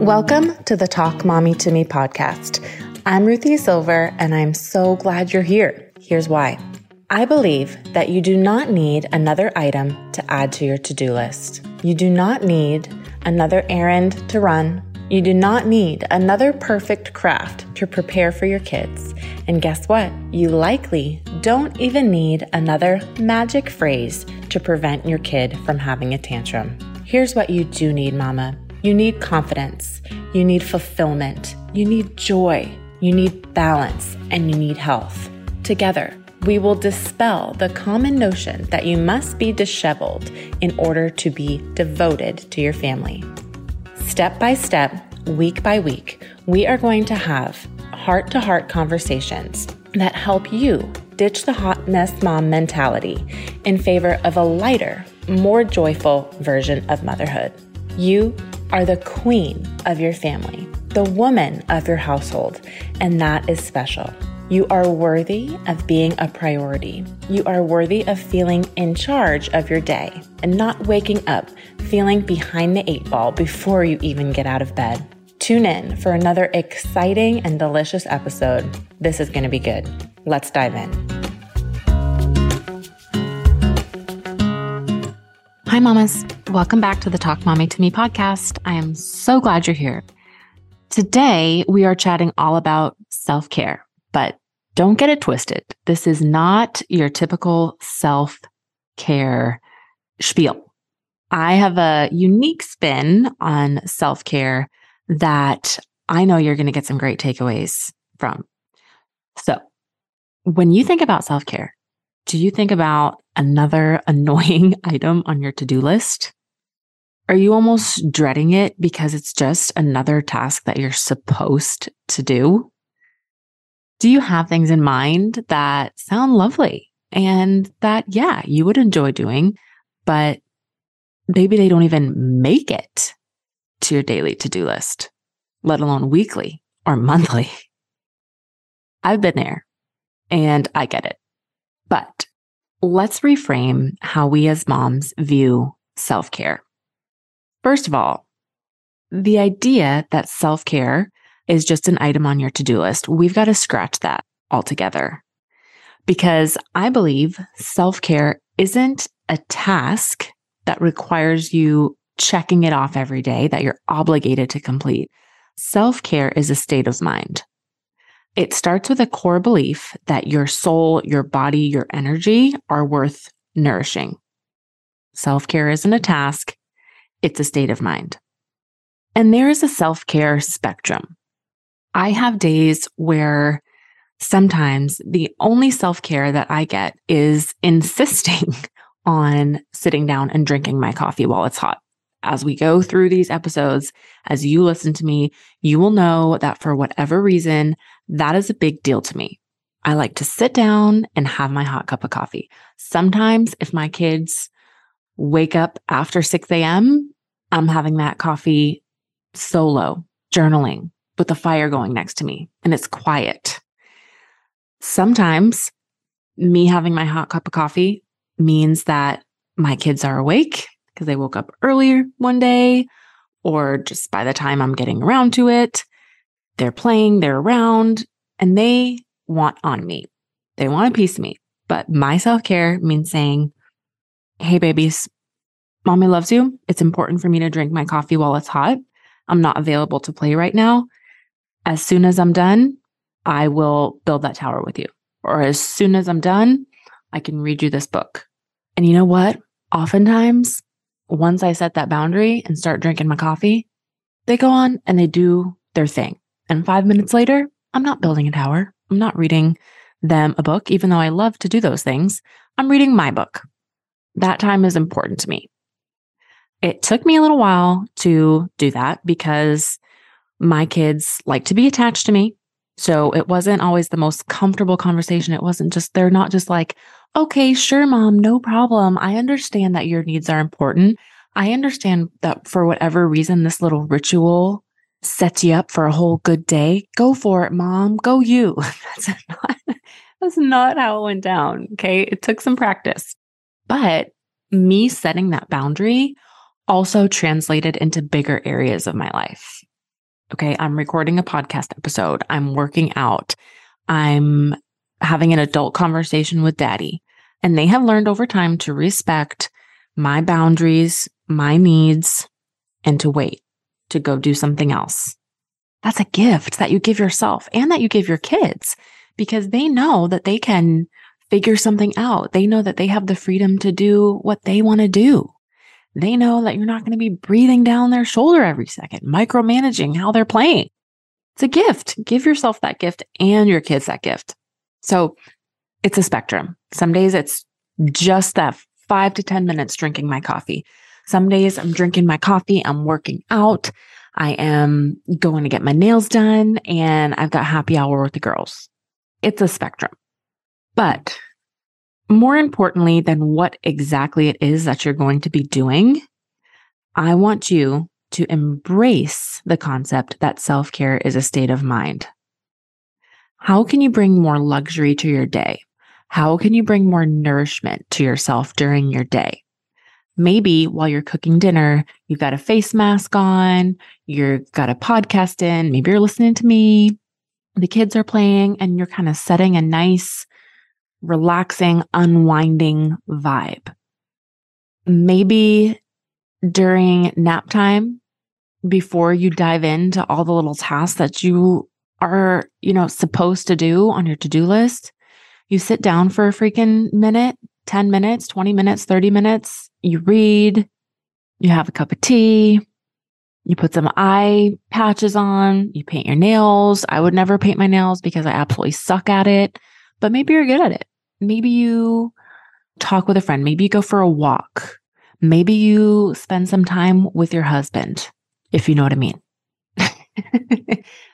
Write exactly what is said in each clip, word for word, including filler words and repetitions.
Welcome to the Talk Mommy to Me podcast. I'm Ruthie Silver, and I'm so glad you're here. Here's why. I believe that you do not need another item to add to your to-do list. You do not need another errand to run. You do not need another perfect craft to prepare for your kids. And guess what? You likely don't even need another magic phrase to prevent your kid from having a tantrum. Here's what you do need, Mama. You need confidence. You need fulfillment. You need joy. You need balance. And you need health. Together, we will dispel the common notion that you must be disheveled in order to be devoted to your family. Step by step, week by week, we are going to have heart-to-heart conversations that help you ditch the hot mess mom mentality in favor of a lighter, more joyful version of motherhood. You are the queen of your family, the woman of your household, and that is special. You are worthy of being a priority. You are worthy of feeling in charge of your day and not waking up feeling behind the eight ball before you even get out of bed. Tune in for another exciting and delicious episode. This is going to be good. Let's dive in. Hi, mamas. Welcome back to the Talk Mommy to Me podcast. I am so glad you're here. Today, we are chatting all about self-care. But don't get it twisted. This is not your typical self-care spiel. I have a unique spin on self-care that I know you're going to get some great takeaways from. So when you think about self-care, do you think about another annoying item on your to-do list? Are you almost dreading it because it's just another task that you're supposed to do? Do you have things in mind that sound lovely and that, yeah, you would enjoy doing, but maybe they don't even make it to your daily to-do list, let alone weekly or monthly? I've been there and I get it. But let's reframe how we as moms view self-care. First of all, the idea that self-care is just an item on your to-do list, we've got to scratch that altogether. Because I believe self-care isn't a task that requires you checking it off every day that you're obligated to complete. Self-care is a state of mind. It starts with a core belief that your soul, your body, your energy are worth nourishing. Self-care isn't a task, it's a state of mind. And there is a self-care spectrum. I have days where sometimes the only self-care that I get is insisting on sitting down and drinking my coffee while it's hot. As we go through these episodes, as you listen to me, you will know that for whatever reason, that is a big deal to me. I like to sit down and have my hot cup of coffee. Sometimes if my kids wake up after six a.m., I'm having that coffee solo, journaling, with the fire going next to me, and it's quiet. Sometimes me having my hot cup of coffee means that my kids are awake because they woke up earlier one day, or just by the time I'm getting around to it, they're playing, they're around, and they want on me. They want a piece of me. But my self-care means saying, hey, babies, mommy loves you. It's important for me to drink my coffee while it's hot. I'm not available to play right now. As soon as I'm done, I will build that tower with you. Or as soon as I'm done, I can read you this book. And you know what? Oftentimes, once I set that boundary and start drinking my coffee, they go on and they do their thing. And five minutes later, I'm not building a tower. I'm not reading them a book, even though I love to do those things. I'm reading my book. That time is important to me. It took me a little while to do that because my kids like to be attached to me. So it wasn't always the most comfortable conversation. It wasn't just, they're not just like, okay, sure, mom, no problem. I understand that your needs are important. I understand that for whatever reason, this little ritual sets you up for a whole good day. Go for it, mom. Go you. That's not, That's not how it went down. Okay. It took some practice, but me setting that boundary also translated into bigger areas of my life. Okay. I'm recording a podcast episode. I'm working out. I'm having an adult conversation with daddy. And they have learned over time to respect my boundaries, my needs, and to wait, to go do something else. That's a gift that you give yourself and that you give your kids, because they know that they can figure something out. They know that they have the freedom to do what they want to do. They know that you're not going to be breathing down their shoulder every second, micromanaging how they're playing. It's a gift. Give yourself that gift and your kids that gift. So it's a spectrum. Some days it's just that five to ten minutes drinking my coffee. Some days I'm drinking my coffee, I'm working out, I am going to get my nails done, and I've got happy hour with the girls. It's a spectrum. But more importantly than what exactly it is that you're going to be doing, I want you to embrace the concept that self-care is a state of mind. How can you bring more luxury to your day? How can you bring more nourishment to yourself during your day? Maybe while you're cooking dinner, you've got a face mask on, you've got a podcast in, maybe you're listening to me, the kids are playing, and you're kind of setting a nice, relaxing, unwinding vibe. Maybe during nap time, before you dive into all the little tasks that you are, you know, supposed to do on your to-do list, you sit down for a freaking minute, ten minutes, twenty minutes, thirty minutes, you read, you have a cup of tea, you put some eye patches on, you paint your nails. I would never paint my nails because I absolutely suck at it, but maybe you're good at it. Maybe you talk with a friend. Maybe you go for a walk. Maybe you spend some time with your husband, if you know what I mean.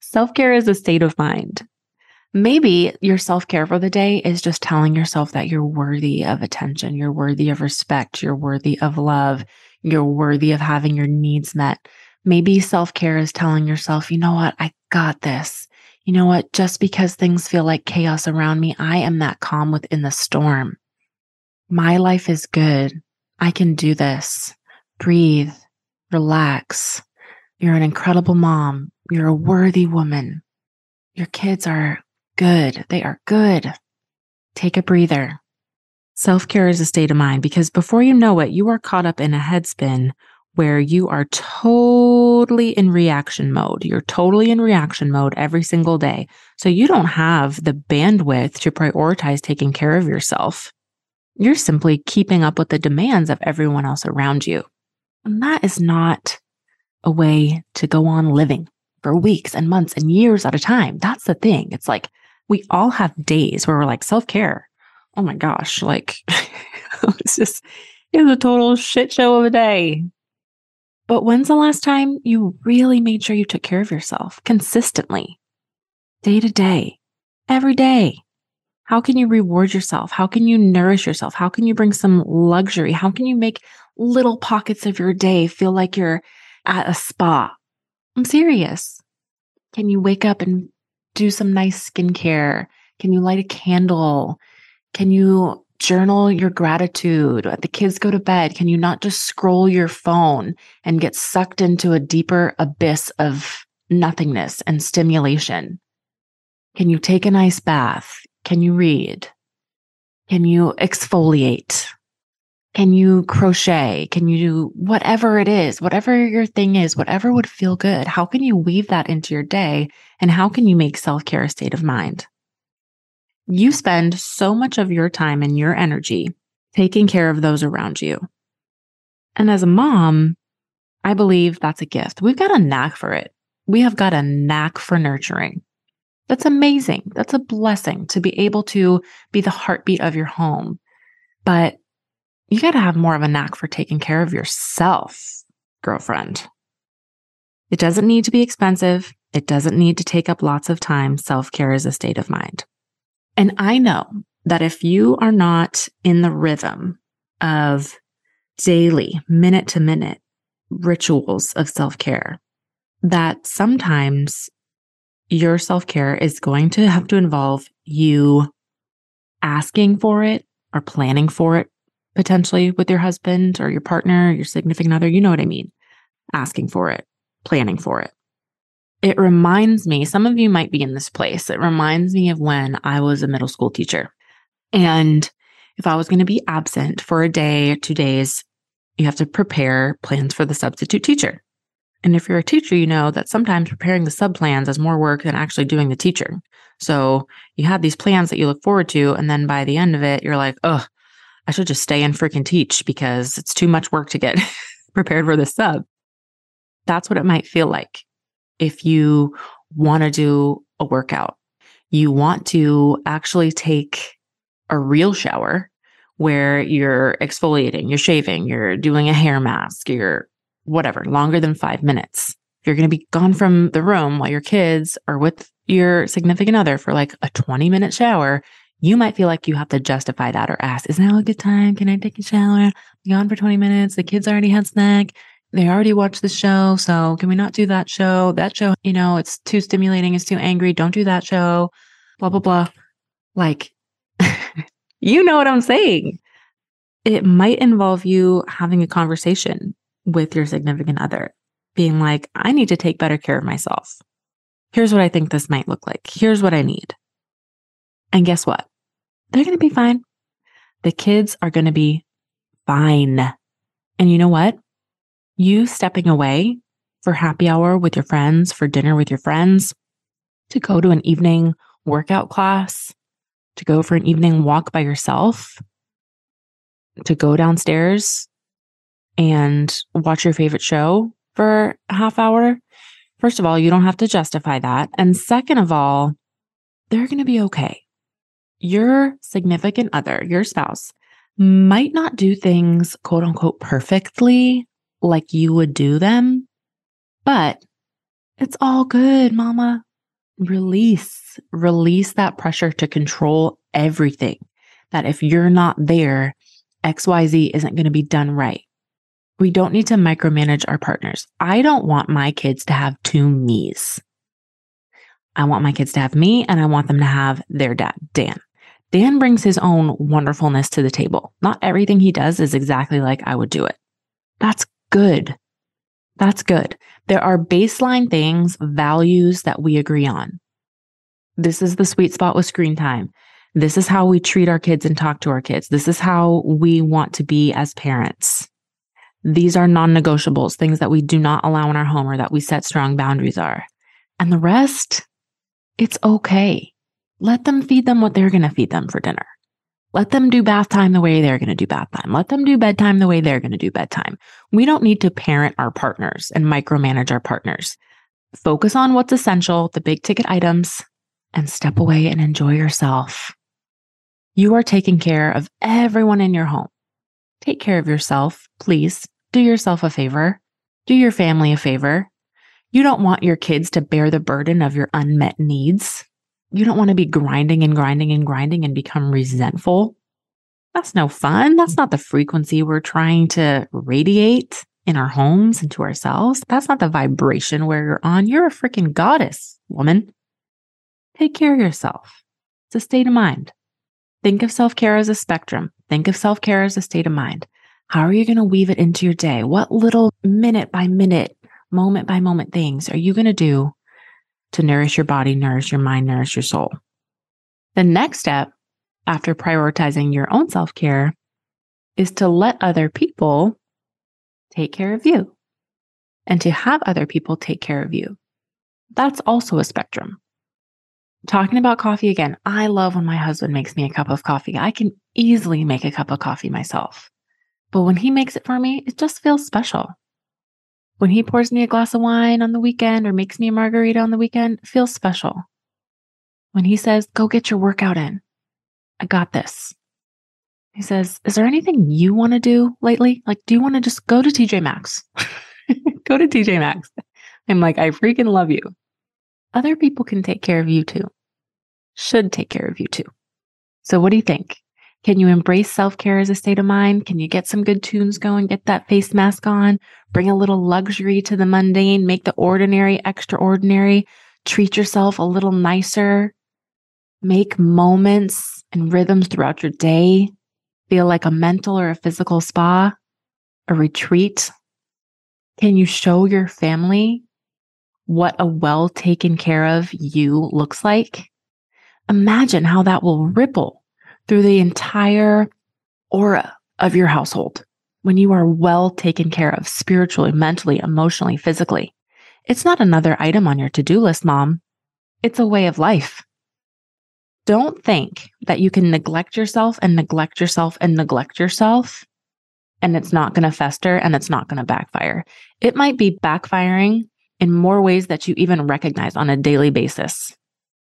Self-care is a state of mind. Maybe your self-care for the day is just telling yourself that you're worthy of attention, you're worthy of respect, you're worthy of love, you're worthy of having your needs met. Maybe self-care is telling yourself, you know what, I got this. You know what, just because things feel like chaos around me, I am that calm within the storm. My life is good. I can do this. Breathe, relax. You're an incredible mom. You're a worthy woman. Your kids are good. They are good. Take a breather. Self-care is a state of mind, because before you know it, you are caught up in a headspin where you are totally in reaction mode. You're totally in reaction mode every single day. So you don't have the bandwidth to prioritize taking care of yourself. You're simply keeping up with the demands of everyone else around you. And that is not a way to go on living for weeks and months and years at a time. That's the thing. It's like, we all have days where we're like, self-care. Oh my gosh. Like, it's just, it was a total shit show of a day. But when's the last time you really made sure you took care of yourself consistently, day to day, every day? How can you reward yourself? How can you nourish yourself? How can you bring some luxury? How can you make little pockets of your day feel like you're at a spa? I'm serious. Can you wake up and do some nice skincare? Can you light a candle? Can you journal your gratitude? Let the kids go to bed. Can you not just scroll your phone and get sucked into a deeper abyss of nothingness and stimulation? Can you take a nice bath? Can you read? Can you exfoliate? Can you crochet? Can you do whatever it is, whatever your thing is, whatever would feel good? How can you weave that into your day? And how can you make self-care a state of mind? You spend so much of your time and your energy taking care of those around you. And as a mom, I believe that's a gift. We've got a knack for it. We have got a knack for nurturing. That's amazing. That's a blessing to be able to be the heartbeat of your home. But you got to have more of a knack for taking care of yourself, girlfriend. It doesn't need to be expensive. It doesn't need to take up lots of time. Self-care is a state of mind. And I know that if you are not in the rhythm of daily, minute-to-minute rituals of self-care, that sometimes your self-care is going to have to involve you asking for it or planning for it potentially with your husband or your partner, your significant other, you know what I mean? Asking for it, planning for it. It reminds me, some of you might be in this place. It reminds me of when I was a middle school teacher. And if I was going to be absent for a day or two days, you have to prepare plans for the substitute teacher. And if you're a teacher, you know that sometimes preparing the sub plans is more work than actually doing the teacher. So you have these plans that you look forward to. And then by the end of it, you're like, oh, I should just stay and freaking teach because it's too much work to get prepared for the sub. That's what it might feel like. If you want to do a workout, you want to actually take a real shower where you're exfoliating, you're shaving, you're doing a hair mask, you're whatever, longer than five minutes. If you're going to be gone from the room while your kids are with your significant other for like a twenty minute shower, you might feel like you have to justify that or ask, is now a good time? Can I take a shower? I'm gone for twenty minutes. The kids already had snack. They already watched the show, so can we not do that show? That show, you know, it's too stimulating, it's too angry, don't do that show, blah, blah, blah. Like, you know what I'm saying. It might involve you having a conversation with your significant other, being like, I need to take better care of myself. Here's what I think this might look like. Here's what I need. And guess what? They're going to be fine. The kids are going to be fine. And you know what? You stepping away for happy hour with your friends, for dinner with your friends, to go to an evening workout class, to go for an evening walk by yourself, to go downstairs and watch your favorite show for a half hour. First of all, you don't have to justify that. And second of all, they're going to be okay. Your significant other, your spouse, might not do things quote unquote perfectly, like you would do them, but it's all good, mama. Release, release that pressure to control everything. That if you're not there, X Y Z isn't going to be done right. We don't need to micromanage our partners. I don't want my kids to have two me's. I want my kids to have me, and I want them to have their dad, Dan. Dan brings his own wonderfulness to the table. Not everything he does is exactly like I would do it. That's good. That's good. There are baseline things, values that we agree on. This is the sweet spot with screen time. This is how we treat our kids and talk to our kids. This is how we want to be as parents. These are non-negotiables, things that we do not allow in our home or that we set strong boundaries are. And the rest, it's okay. Let them feed them what they're going to feed them for dinner. Let them do bath time the way they're going to do bath time. Let them do bedtime the way they're going to do bedtime. We don't need to parent our partners and micromanage our partners. Focus on what's essential, the big ticket items, and step away and enjoy yourself. You are taking care of everyone in your home. Take care of yourself, please. Do yourself a favor. Do your family a favor. You don't want your kids to bear the burden of your unmet needs. You don't want to be grinding and grinding and grinding and become resentful. That's no fun. That's not the frequency we're trying to radiate in our homes and to ourselves. That's not the vibration where you're on. You're a freaking goddess, woman. Take care of yourself. It's a state of mind. Think of self-care as a spectrum. Think of self-care as a state of mind. How are you going to weave it into your day? What little minute by minute, moment by moment things are you going to do to nourish your body, nourish your mind, nourish your soul? The next step after prioritizing your own self-care is to let other people take care of you and to have other people take care of you. That's also a spectrum. Talking about coffee again, I love when my husband makes me a cup of coffee. I can easily make a cup of coffee myself. But when he makes it for me, it just feels special. When he pours me a glass of wine on the weekend or makes me a margarita on the weekend, it feels special. When he says, go get your workout in, I got this. He says, is there anything you want to do lately? Like, do you want to just go to T J Maxx? Go to T J Maxx. I'm like, I freaking love you. Other people can take care of you too. Should take care of you too. So what do you think? Can you embrace self-care as a state of mind? Can you get some good tunes going? Get that face mask on. Bring a little luxury to the mundane. Make the ordinary extraordinary. Treat yourself a little nicer. Make moments and rhythms throughout your day feel like a mental or a physical spa, a retreat. Can you show your family what a well taken care of you looks like? Imagine how that will ripple through the entire aura of your household when you are well taken care of spiritually, mentally, emotionally, physically. It's not another item on your to-do list, Mom. It's a way of life. Don't think that you can neglect yourself and neglect yourself and neglect yourself and it's not going to fester and it's not going to backfire. It might be backfiring in more ways that you even recognize on a daily basis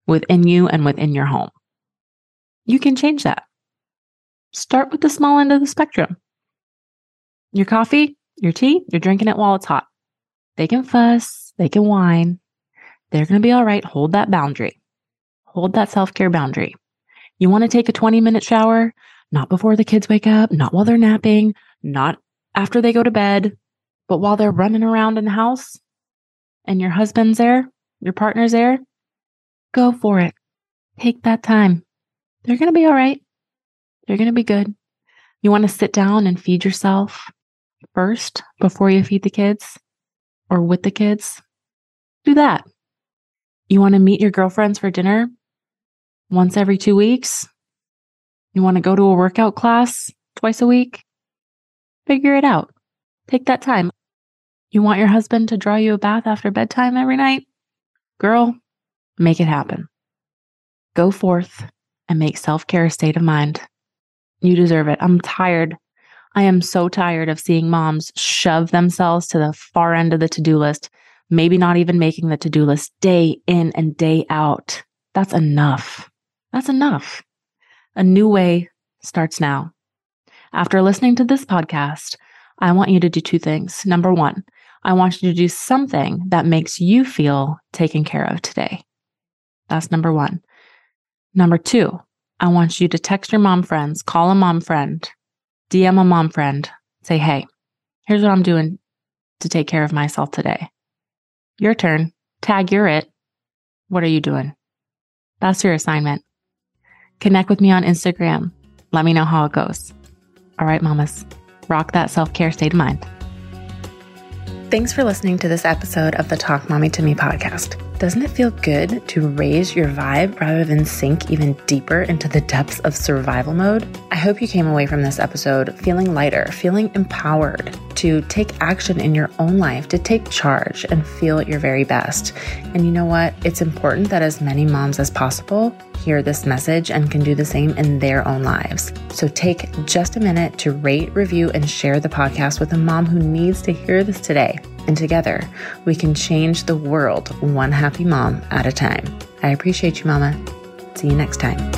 within you and within your home. You can change that. Start with the small end of the spectrum. Your coffee, your tea, you're drinking it while it's hot. They can fuss, they can whine. They're going to be all right. Hold that boundary. Hold that self-care boundary. You want to take a twenty-minute shower? Not before the kids wake up, not while they're napping, not after they go to bed, but while they're running around in the house and your husband's there, your partner's there, go for it. Take that time. They're going to be all right. They're going to be good. You want to sit down and feed yourself first before you feed the kids or with the kids? Do that. You want to meet your girlfriends for dinner once every two weeks? You want to go to a workout class twice a week? Figure it out. Take that time. You want your husband to draw you a bath after bedtime every night? Girl, make it happen. Go forth and make self-care a state of mind. You deserve it. I'm tired. I am so tired of seeing moms shove themselves to the far end of the to-do list, maybe not even making the to-do list day in and day out. That's enough. That's enough. A new way starts now. After listening to this podcast, I want you to do two things. Number one, I want you to do something that makes you feel taken care of today. That's number one. Number two, I want you to text your mom friends, call a mom friend, D M a mom friend, say, hey, here's what I'm doing to take care of myself today. Your turn. Tag, you're it. What are you doing? That's your assignment. Connect with me on Instagram. Let me know how it goes. All right, mamas, rock that self-care state of mind. Thanks for listening to this episode of the Talk Mommy to Me podcast. Doesn't it feel good to raise your vibe rather than sink even deeper into the depths of survival mode? I hope you came away from this episode feeling lighter, feeling empowered to take action in your own life, to take charge and feel at your very best. And you know what? It's important that as many moms as possible hear this message and can do the same in their own lives. So take just a minute to rate, review, and share the podcast with a mom who needs to hear this today. And together, we can change the world one happy mom at a time. I appreciate you, Mama. See you next time.